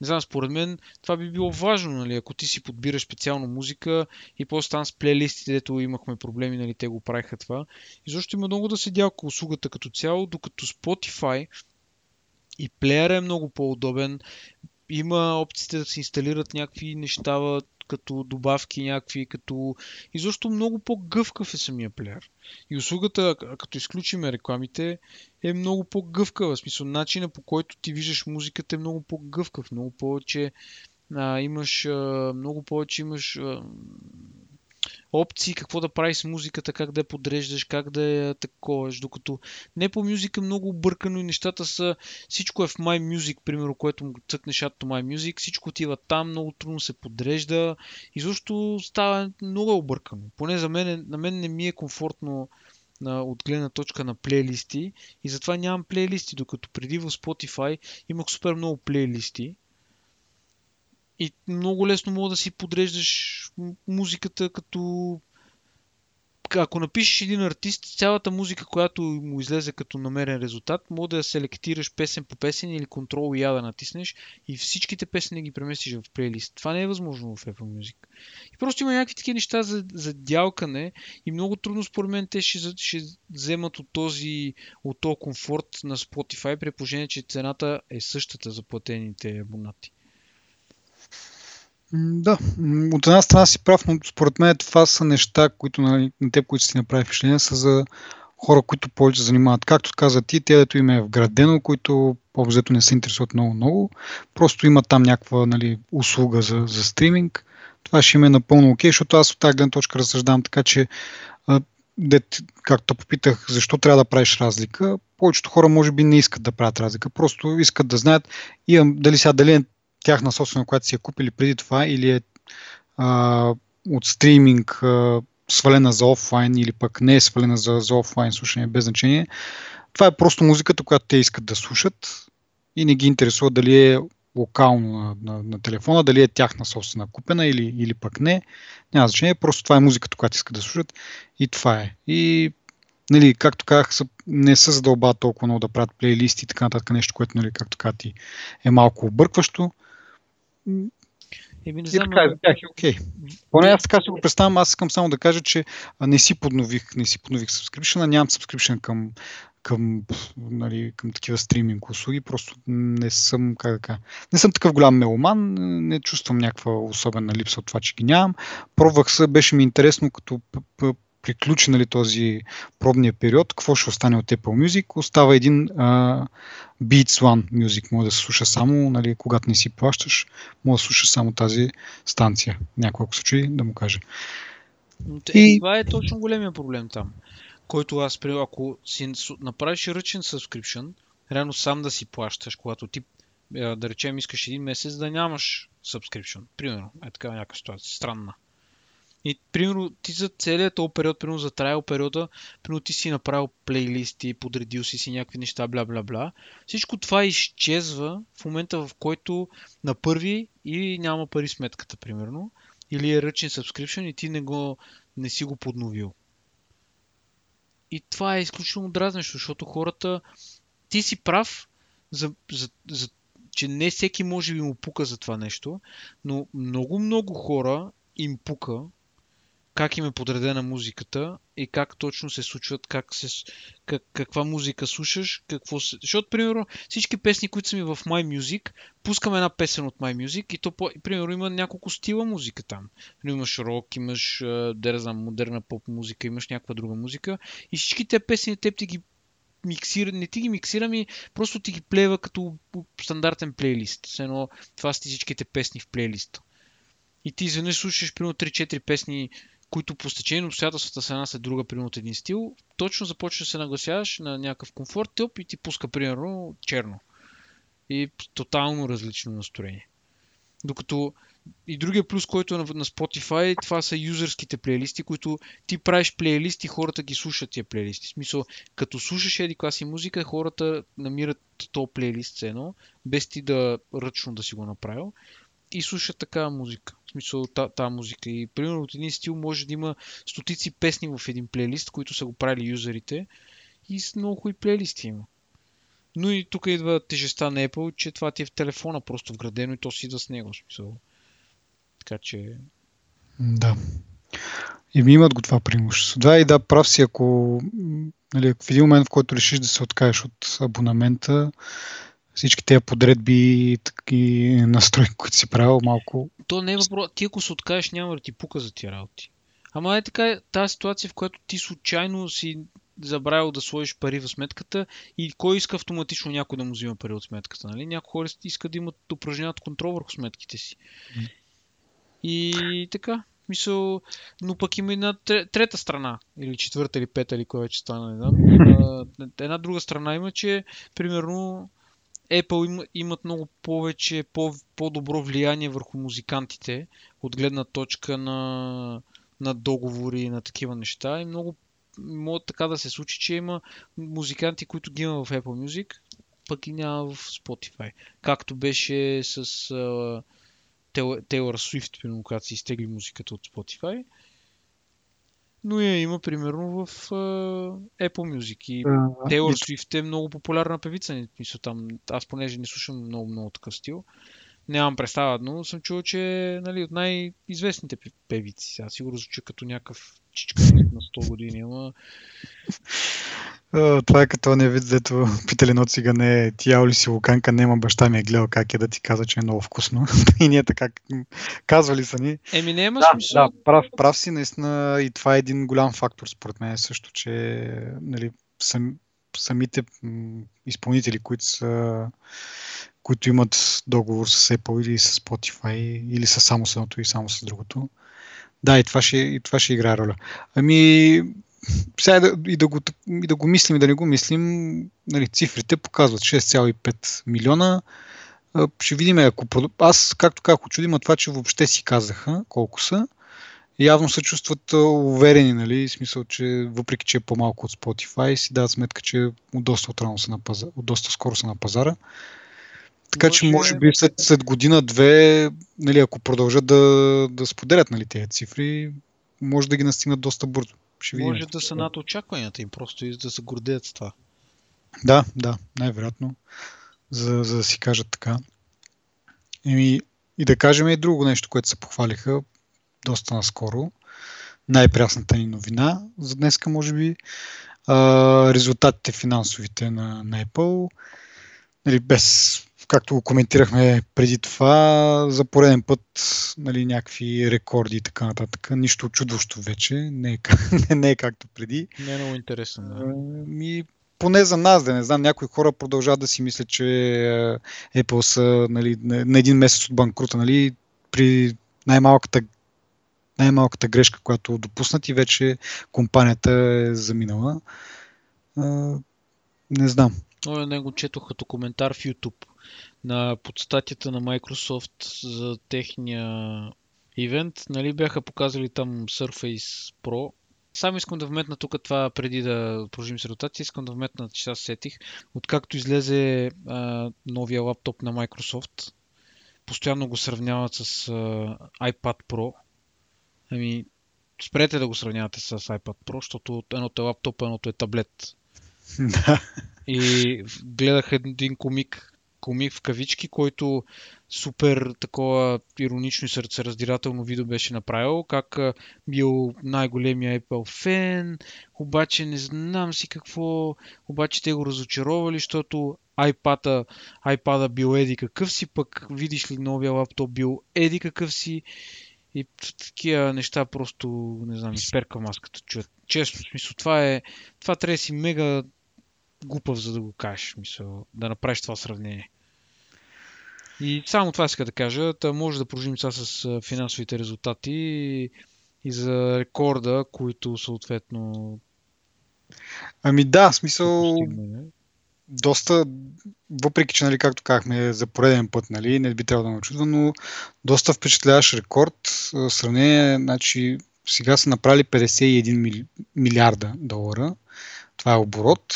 Не знам, според мен това би било важно, нали, ако ти си подбираш специално музика и после там с плейлистите, дето имахме проблеми, нали, те го правиха това. И защото има много да се дялка услугата като цяло, докато Spotify и плеера е много по-удобен. Има опциите да се инсталират някакви неща, като добавки някакви, като... И защото много по-гъвкав е самия плеер. И услугата, като изключим рекламите, е много по-гъвкава. В смисъл, начина по който ти виждаш музиката е много по-гъвкав. Много повече а, имаш... А, много повече имаш... А, опции, какво да правиш с музиката, как да я подреждаш, как да я таковаш, докато не по музика много объркано и нещата са, всичко е в MyMusic, примерно, което му цъкнеш от MyMusic, всичко отива там, много трудно се подрежда и защото става много объркано. Поне за мен, на мен не ми е комфортно на, от гледна точка на плейлисти и затова нямам плейлисти, докато преди в Spotify имах супер много плейлисти. И много лесно мога да си подреждаш музиката, като... Ако напишеш един артист, цялата музика, която му излезе като намерен резултат, може да селектираш песен по песен или Ctrl и А да натиснеш и всичките песни ги преместиш в плейлист. Това не е възможно в Apple Music. И просто има някакви такива неща за, за дялкане и много трудно според мен те ще, ще вземат от този, от този комфорт на Spotify, при положение, че цената е същата за платените абонати. Да, от една страна си прав, но според мен това са неща, които на, на теб, които си направи впечатление, са за хора, които повече се занимават. Както каза ти, те, дето им е вградено, които по-взето не се интересуват много-много, просто има там някаква, нали, услуга за, за стриминг. Това ще им е напълно окей, защото аз от тази гледна точка разсъждавам, така че дет, както попитах, защо трябва да правиш разлика, повечето хора може би не искат да правят разлика, просто искат да знаят и, дали сега дали е тяхна собствена, която си я купили преди това, или е а, от стриминг а, свалена за офлайн, или пък не е свалена за, за офлайн слушане, без значение. Това е просто музиката, която те искат да слушат и не ги интересува дали е локално на, на, на телефона, дали е тяхна собствена купена или, или пък не. Няма значение, просто това е музиката, която искат да слушат и това е. И, нали, както казах, не се задълбават толкова много да правят плейлисти и така нататък, нещо, което, нали, както казах, ти е малко объркващо. Еми, не знам, така, но... тях, okay. Поне аз така си го представям, аз искам само да кажа, че не си поднових, не си поднових subscription, нямам subscription към, към, нали, към такива стриминг услуги, просто не съм, как да кажа, не съм такъв голям меломан, не чувствам някаква особена липса от това, че ги нямам. Пробвах се, беше ми интересно, като приключи, нали, този пробния период, какво ще остане от Apple Music? Остава един а, Beats One Music, може да се слуша само, нали, когато не си плащаш, може да слуша само тази станция. Някой, ако се чуди, да му каже. И... това е точно големия проблем там, който аз, ако си направиш ръчен subscription, реално сам да си плащаш, когато ти, да речем, искаш един месец да нямаш subscription, примерно, е така някаква ситуация, странна. И, примерно, ти за целият този период, примерно за трайл периода, примерно ти си направил плейлисти, подредил си си някакви неща, бла-бла-бла. Всичко това изчезва в момента, в който на първи и няма пари сметката, примерно. Или е ръчен subscription и ти не, го, не си го подновил. И това е изключително дразнещо, защото хората... Ти си прав, за, за, за, че не всеки може би му пука за това нещо, но много-много хора им пука как им е подредена музиката и как точно се случват, как се, как, каква музика слушаш, какво се... Защото, примерно, всички песни, които са ми в MyMusic, пускам една песен от MyMusic и то, примерно, има няколко стила музика там. Имаш рок, имаш, да не знам, модерна поп музика, имаш някаква друга музика и всички те песни теб ти ги миксира, не ти ги миксирам и просто ти ги плейва като стандартен плейлист. С едно, това са всичките песни в плейлиста. И ти изведнъж слушаш примерно три-четири песни, които по стечение на обстоятелствата са една след друга, примерно от един стил, точно започваш да се нагласяваш на някакъв комфорт тълп и ти пуска примерно черно. И тотално различно настроение. Докато и другия плюс, който е на Spotify, това са юзърските плейлисти, които ти правиш плейлист и хората ги слушат тия плейлисти. В смисъл, като слушаш еди каква си музика, хората намират този плейлист едно, без ти да ръчно да си го направил. И слуша такава музика. В смисъл, та, та музика. И примерно от един стил може да има стотици песни в един плейлист, които са го правили юзерите. И с много хубави плейлисти има. Но и тук идва тежестта на Apple, че това ти е в телефона просто вградено и то си идва с него. В смисъл. Така че... Да. И ми имат го това преимущество. Да, и да, прав си, ако, нали, ако в един момент, в който решиш да се откажеш от абонамента, всички тези подредби и таки настройки, които си правил малко... То не е въпрос. Ти ако се откажеш, няма да ти пука за тия работи. Ама е така тази ситуация, в която ти случайно си забравил да сложиш пари в сметката и кой иска автоматично някой да му взима пари от сметката, нали? Някои хора искат да имат да упражняват контрол върху сметките си. И така. Мисъл, но пък има и на трета страна, или четвърта, или пета, или кой вече стана, не знам. Една друга страна има, че примерно Apple имат много повече, по, по-добро влияние върху музикантите от гледна точка на, на договори и на такива неща. И много могат така да се случи, че има музиканти, които ги има в Apple Music, пък и няма в Spotify. Както беше с uh, Taylor Swift, примерно, когато си изтегли музиката от Spotify. Но я има, примерно, в uh, Apple Music. И uh, Taylor Swift е много популярна певица. Мисля, там, аз понеже не слушам много-много такъв стил, нямам представа, но съм чувал, че нали, от най-известните певици. Аз сигурно звуча като някакъв чичка на сто години, ама... Uh, това е като не вид, дето питали едно цигане, ти ял ли си луканка, нема, баща ми е гледал как е да ти каза, че е много вкусно. И ние така казвали са ни. Еми нема да, смисъл. Да, прав, прав си наистина и това е един голям фактор според мен също, че нали, сам, самите изпълнители, които са, които имат договор с Apple или с Spotify или са само с едното и само с другото. Да, и това ще, и това ще играе роля. Ами... Сега и да, и, да го, и да го мислим и да не го мислим, нали, цифрите показват шест цяло и пет милиона. Ще видим, ако аз както казах, очудим това, че въобще си казаха колко са. Явно се чувстват уверени, нали, в смисъл, че въпреки, че е по-малко от Spotify, си дават сметка, че от доста, отрано са на пазара, от доста скоро са на пазара. Така може... че може би след, след година-две, нали, ако продължат да, да споделят, нали, тези цифри, може да ги настигнат доста бързо. Може да са над очакванията им, просто и да се гордеят с това. Да, да, най-вероятно, за, за да си кажат така. И, и да кажем и друго нещо, което се похвалиха доста наскоро. Най-прясната ни новина за днеска, може би, а, резултатите финансовите на, на Apple. нали, без, както го коментирахме преди това, за пореден път, нали, някакви рекорди и така нататък. Нищо чудващо вече, не е, не е както преди. Не е много интересно, да. Ми, поне за нас, да не знам, някои хора продължават да си мислят, че Apple са, нали, на един месец от банкрута, нали, при най-малката най-малката грешка, която допуснат, и вече компанията е заминала. А, не знам. Но не го четох като коментар в YouTube на подстатията на Microsoft за техния ивент. Нали, бяха показали там Surface Pro. Само искам да вметна тук това, преди да продължим с ротация, искам да вметна, че аз сетих. Откакто излезе а, новия лаптоп на Microsoft, постоянно го сравняват с а, iPad Pro. Ами, спрете да го сравнявате с iPad Pro, защото едното е лаптоп, едното е таблет. Да. И гледах един комик, комик в кавички, който супер такова иронично и сърцераздирателно видео беше направил, как бил най-големия Apple фен, обаче не знам си какво, обаче те го разочаровали, защото iPad-а, iPad-а бил еди какъв си, пък видиш ли новия лаптоп бил еди какъв си. И такива неща просто, не знам, изперка маската, човек. Честно, в смисъл, това е, това трябва да си мега глупав, за да го кажеш, мисъл, да направиш това сравнение. И само това иска да кажа, та може да продължим сега с финансовите резултати и, и за рекорда, които съответно... Ами да, в смисъл... Доста, въпреки че, нали, както казахме, за пореден път, нали, не би трябвало да ме очудва, но доста впечатляващ рекорд. В сравнение, значи, сега са направили петдесет и един милиарда долара, това е оборот,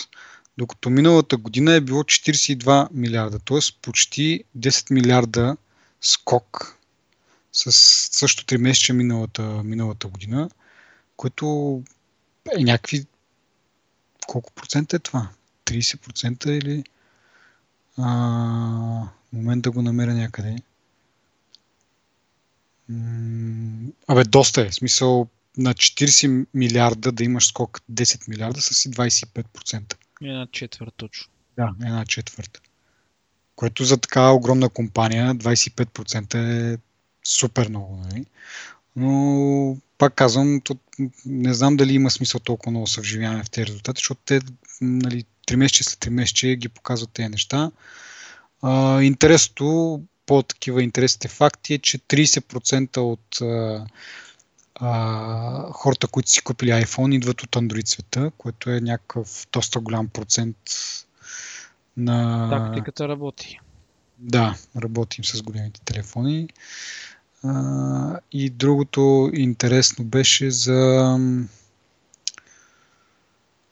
докато миналата година е било четиридесет и два милиарда, т.е. почти десет милиарда скок с също три месече миналата, миналата година, което е някакви... Колко процента е това? тридесет процента или а, момент да го намеря някъде. М- Абе, доста е. В смисъл, на четиридесет милиарда да имаш скок десет милиарда са си двадесет и пет процента. Една четвърт точно. Да, една четвърт. Което за така огромна компания двадесет и пет процента е супер много. Нали? Но пак казвам, то, не знам дали има смисъл толкова много съвживяване в тези резултати, защото те, нали, тримесечие след тримесечие ги показват тези неща. А, интересното, по-такива интересните факти е, че тридесет процента от а, а, хората, които си купили iPhone, идват от Android света, което е някакъв доста голям процент на... Тактиката работи. Да, работим с големите телефони. А, и другото интересно беше за...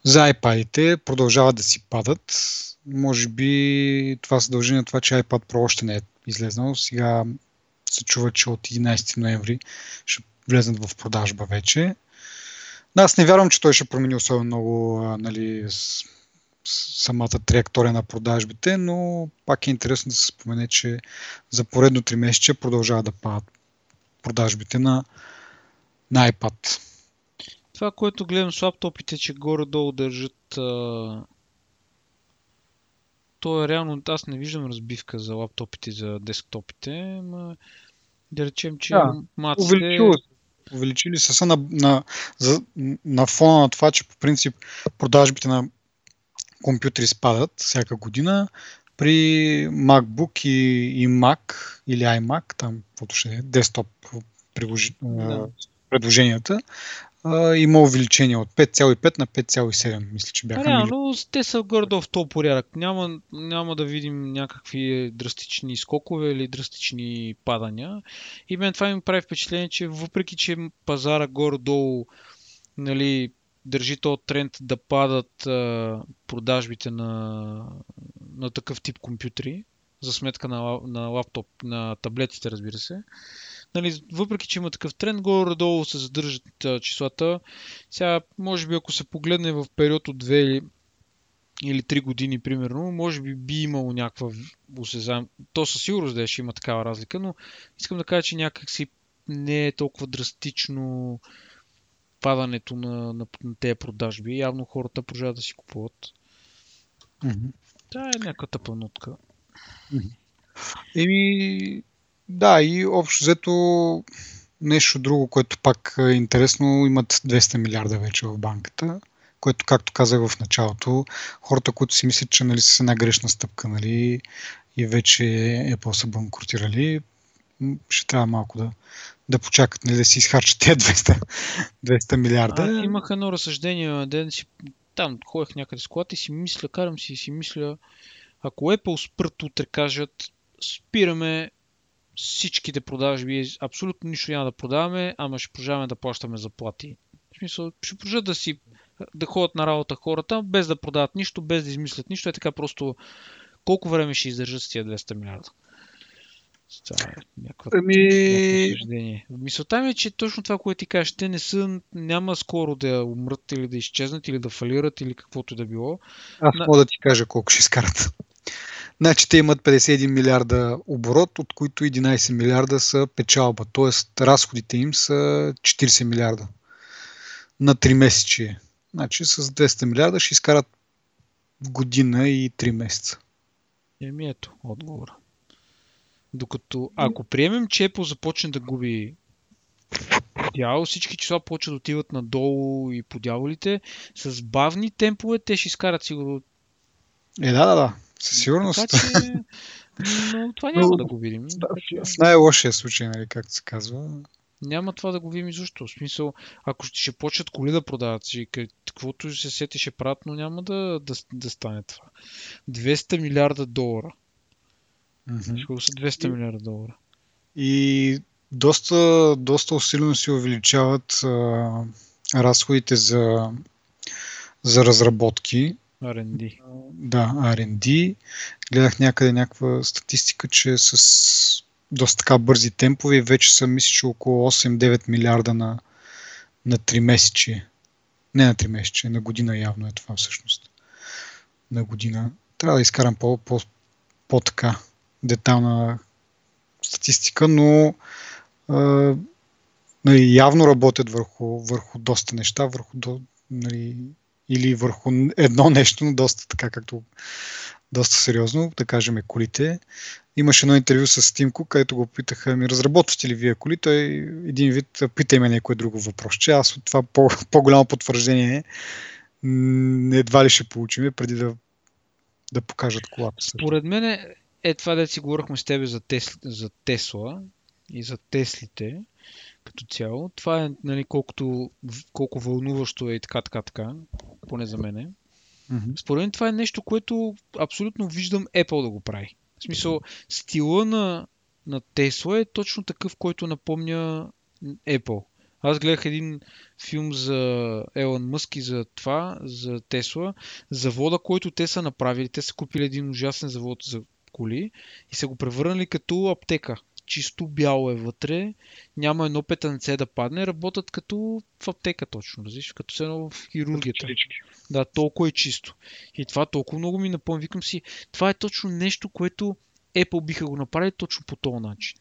За iPad-ите продължават да си падат. Може би това се дължи на това, че iPad Pro още не е излезнал. Сега се чува, че от единадесети ноември ще влезнат в продажба вече. Но аз не вярвам, че той ще промени особено много, нали, с, с, самата траектория на продажбите, но пак е интересно да се спомене, че за поредно три месече продължават да падат продажбите на, на iPad. Това, което гледам с лаптопите, че горе-долу държат... А... То е реално... Аз не виждам разбивка за лаптопите, за десктопите. Ма... Да речем, че да, маците... Увеличили, увеличили се са на, на, за, на фона на това, че по принцип продажбите на компютри спадат всяка година. При MacBook и, и Mac или iMac, там каквото ще е, десктоп прилож... да. Предложенията, има увеличение от пет цяло и пет на пет цяло и седем, мисля, че бяха. Да, но те са гордо в този порядък. Няма, няма да видим някакви драстични скокове или драстични падания. И мен това ми прави впечатление, че въпреки, че пазара горе-долу, нали, държи този тренд да падат а, продажбите на, на такъв тип компютри, за сметка на, на лаптоп, на таблетите, разбира се. Нали, въпреки че има такъв тренд, горе-долу се задържат а, числата. Сега, може би, ако се погледне в период от две или три години, примерно, може би би имало някаква осезаем... То със сигурност да ще има такава разлика, но искам да кажа, че някакси не е толкова драстично падането на, на, на тези продажби. Явно хората продължават да си купуват. Mm-hmm. Та е някаква тъпанутка. Еми, да, и общо взето нещо друго, което пак е интересно, имат двеста милиарда вече в банката, което, както казах в началото, хората, които си мислят, че нали, са една грешна стъпка, нали, и вече Apple са банкротирали, ще трябва малко да, да почакат, нали, да си изхарчат тези двеста милиарда. А, имах едно разсъждение, ден си, там ходех някъде с колата и си мисля, карам си и си мисля, ако Apple спрат утре кажат, спираме всичките продажби, абсолютно нищо няма да продаваме, ама ще продължаваме да плащаме заплати. В смисъл, ще продължат да си да ходят на работа хората, без да продават нищо, без да измислят нищо. Е така просто колко време ще издържат с тия двеста милиарда? Това е някакво съждение. Мисълта ми е, че точно това, което ти кажеш, те не са, няма скоро да умрат или да изчезнат, или да фалират, или каквото да било. Аз на... мога да ти кажа колко ще изкарат. Значи те имат петдесет и един милиарда оборот, от които единайсет милиарда са печалба, т.е. разходите им са четирийсет милиарда на три месечие. Значи с двеста милиарда ще изкарат година и три месеца. Еми ето отговор. Докато ако приемем, че Apple започне да губи дял, всички числа почват да отиват надолу и по дяволите, с бавни темпове те ще изкарат сигурно. Е, да, да, да. Със сигурност. Така, че... Но това няма но, да го видим. В най-лошия случай, нали, както се казва. Няма това да го видим изобщо. В смисъл, ако ще, ще почнат коли да продават, каквото се сети ще правят, но няма да, да, да стане това. двеста милиарда долара. Сколко са двеста милиарда долара? И доста, доста усилено се увеличават а, разходите за, за разработки. Ар енд Ди. Да, Ар енд Ди. Гледах някъде някаква статистика, че с доста така бързи темпове вече са, мисля, че около осем-девет милиарда на, на три месече. Не на три месече, на година явно е това всъщност. На година. Трябва да изкарам по, по, по-така детална статистика, но е, явно работят върху, върху доста неща, върху до, нали, или върху едно нещо, но доста така, както доста сериозно, да кажем, колите. Имаше едно интервю с Тимко, където го питаха, ми разработвате ли вие коли? Той един вид, питай ме някой друго въпрос, че аз от това по- по-голямо потвърждение едва ли ще получим, преди да, да покажат колата. Според мен е, е това, да си говорихме с тебе за, Тес, за Тесла и за Теслите, като цяло. Това е, нали, колкото, колко вълнуващо е и така, така, така, поне за мене. Mm-hmm. Според мен това е нещо, което абсолютно виждам Apple да го прави. В смисъл, стила на, на Tesla е точно такъв, който напомня Apple. Аз гледах един филм за Елон Мъск и за това, за Tesla. Завода, който те са направили, те са купили един ужасен завод за коли и са го превърнали като аптека. Чисто бяло е вътре, няма едно петънце да падне, работят като в аптека точно, разиш, като се едно в хирургията. Да, толкова е чисто. И това толкова много ми напомня, викам си, това е точно нещо, което Apple биха го направили точно по този начин.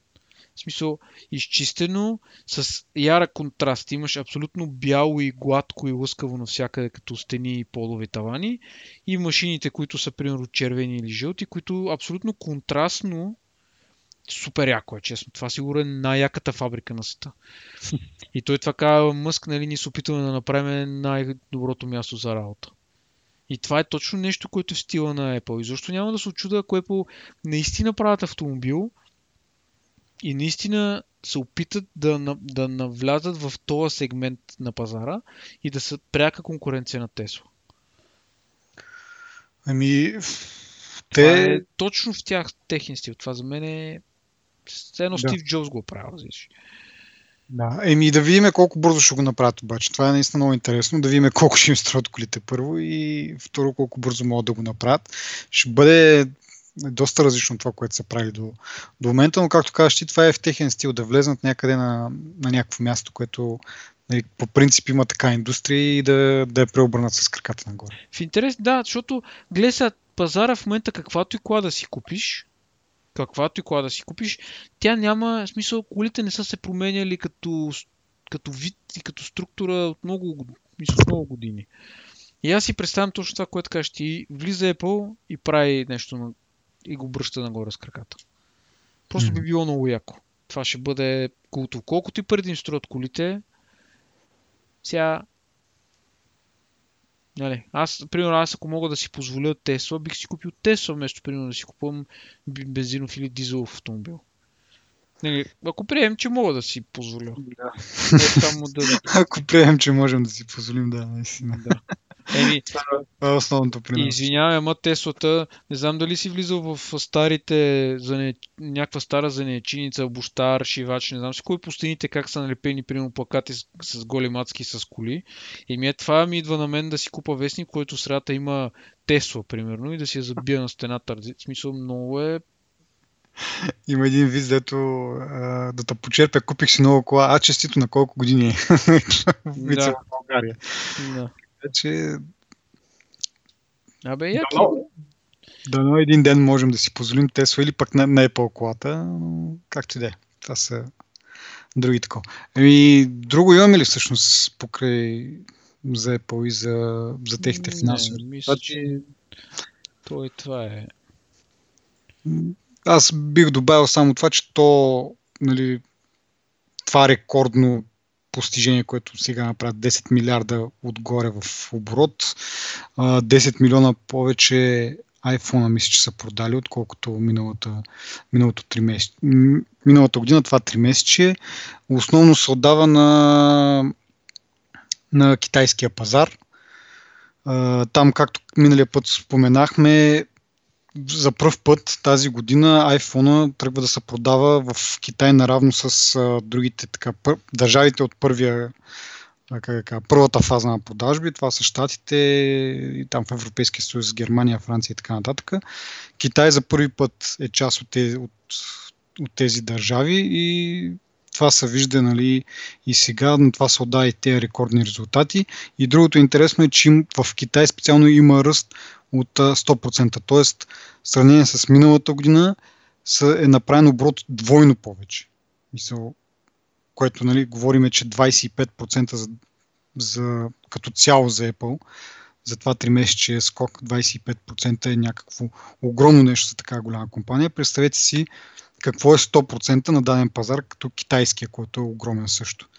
В смисъл, изчистено, с ярък контраст, имаш абсолютно бяло и гладко и лъскаво навсякъде, като стени и полови тавани, и машините, които са примерно червени или жълти, които абсолютно контрастно. Супер яко е, честно. Това сигурно е най-яката фабрика на света. И той това казва, Мъск, нали, ние се опитваме да направим най-доброто място за работа. И това е точно нещо, което е в стила на Apple. И защо няма да се очуда, ако Apple наистина правят автомобил и наистина се опитат да, да навлязат в този сегмент на пазара и да са пряка конкуренция на Tesla. Ами... Те... Е точно в тях техния стил. Това за мен е... Едно Стив Джоуз го правил. Да. Еми да видим колко бързо ще го направят обаче. Това е наистина много интересно. Да видим колко ще им строят колите първо и второ колко бързо могат да го направят. Ще бъде доста различно това, което са правили до, до момента, но както казваш ти, това е в техен стил. Да влезнат някъде на, на някакво място, което... по принцип има така индустрия и да, да я преобърнат с краката нагоре. В интерес, да, защото гледай сега пазара в момента, каквато и кола да си купиш, каквато и кола да си купиш, тя няма смисъл, колите не са се променяли като, като вид и като структура от много, мисъл, много години. И аз си представям точно това, което кажеш ти, влиза Apple и прави нещо на и го бръща нагоре с краката. Просто mm. би било много яко. Това ще бъде култово. Колкото и преди им строят колите, сега... Нали, аз, примерно, аз ако мога да си позволя Tesla, бих си купил Tesla, вместо, примерно, да си купувам бензинов или дизелов автомобил. Нали, ако приемем, че мога да си позволя. Да. Не само да... Ако приемем, че можем да си позволим, да, наистина. Да. Еми, това е основното при нас. Извинявай, ама Теслата, не знам дали си влизал в старите, зане... някаква стара занечиница, буштар, шивач, не знам си кой по стените, как са налепени, примерно, плакати с, с голи мацки с коли. И ми е, това ми идва на мен да си купа вестник, който в средата има Тесла, примерно, и да си я забия на стената. В смисъл, много е... Има един виз, дето да те почерпя, купих си нова кола, а честито на колко години е. Вица в България. Да. Че... Абе, яко. Дано един ден можем да си позволим Tesla или пък на, на Apple колата, но както и да е. Това са други такова. Еми, друго имаме ли всъщност покрай за Apple и за, за техните финансови? Не, мисля, че то и това е. Аз бих добавил само това, че то, нали, това рекордно постижение, което сега направят десет милиарда отгоре в оборот. десет милиона повече iPhone-а мисля, че са продали, отколкото миналата, миналото три месец... миналата година, това три месече. Основно се отдава на, на китайския пазар. Там, както миналия път споменахме, за пръв път тази година iPhone-а тръгва да се продава в Китай наравно с а, другите така, пър... държавите от първия, така, така, първата фаза на продажби. Това са щатите, и там в Европейския съюз, Германия, Франция и така нататък. Китай за първи път е част от, те, от, от тези държави и това се вижда, нали, и сега, но това се отдава и тези рекордни резултати. И другото интересно е, че в Китай специално има ръст от сто процента, т.е. в сравнение с миналата година е направен оборот двойно повече. Мисъл, което, нали, говорим, че двайсет и пет процента за, за, като цяло за Apple, за това три месече скок двайсет и пет процента е някакво огромно нещо за такава голяма компания. Представете си какво е сто процента на даден пазар, като китайския, който е огромен също.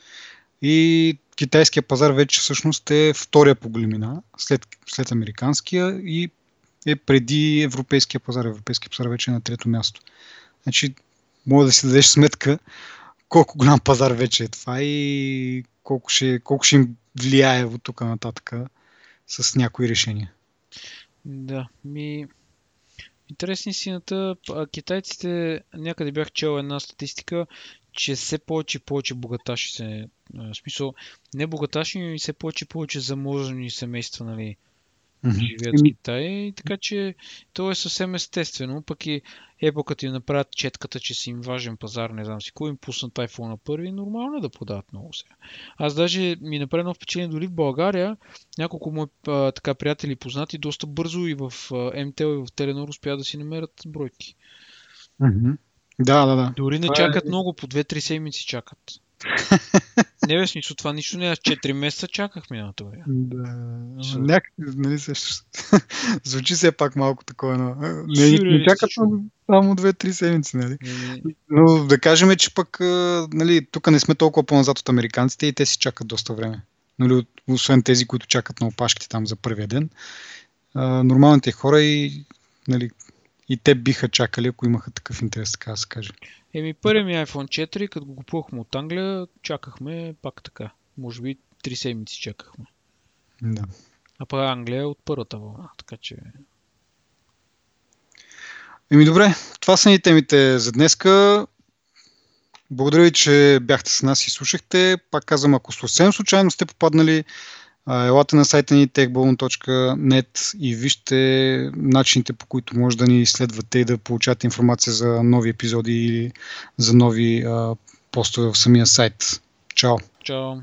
И китайския пазар вече всъщност е втория по големина, след, след американския и е преди европейския пазар. Европейския пазар вече е на трето място. Значи, може да си дадеш сметка колко голям пазар вече е това и колко ще, колко ще им влияе от тук нататък с някои решения. Да, ми... Интересни истината, китайците, някъде бях чел една статистика, че все повече и повече богаташи се, в смисъл, не богаташи, но и все повече и повече заможени семейства, нали, mm-hmm. живеят в Китай, така че то е съвсем естествено, пък и Apple като им направят четката, че си им важен пазар, не знам си кой, им пуснат iPhone-а първи, нормално е да подават много сега. Аз даже ми направя едно впечатление, дори в България, няколко мои а, така приятели познати, доста бързо и в М Т Л и в Теленор успяват да си намерят бройки. Mm-hmm. Да, да, да. Дори не това чакат е... много, по две-три седмици чакат. Не бе, смисъл, това нищо не е. четири месеца чаках миналата време. Да, Шо... някакви, нали също. Звучи все пак малко такова. Но... Не, не чакат само две-три седмици, нали? Не... Но да кажем, че пък, нали, тук не сме толкова по-назад от американците и те си чакат доста време. Нали, освен тези, които чакат на опашките там за първия ден. А, нормалните хора и, нали, и те биха чакали, ако имаха такъв интерес, така да се каже. Еми, първият ми iPhone четири, като го купувахме от Англия, чакахме пак така. Може би три седмици чакахме. Да. А пък Англия е от първата вълна, така че... Еми, добре, това са ни темите за днеска. Благодаря ви, че бяхте с нас и слушахте. Пак казвам, ако съвсем случайно сте попаднали, елате на сайта ни тех балун точка нет и вижте начините, по които може да ни следвате и да получавате информация за нови епизоди или за нови а, постове в самия сайт. Чао! Чао!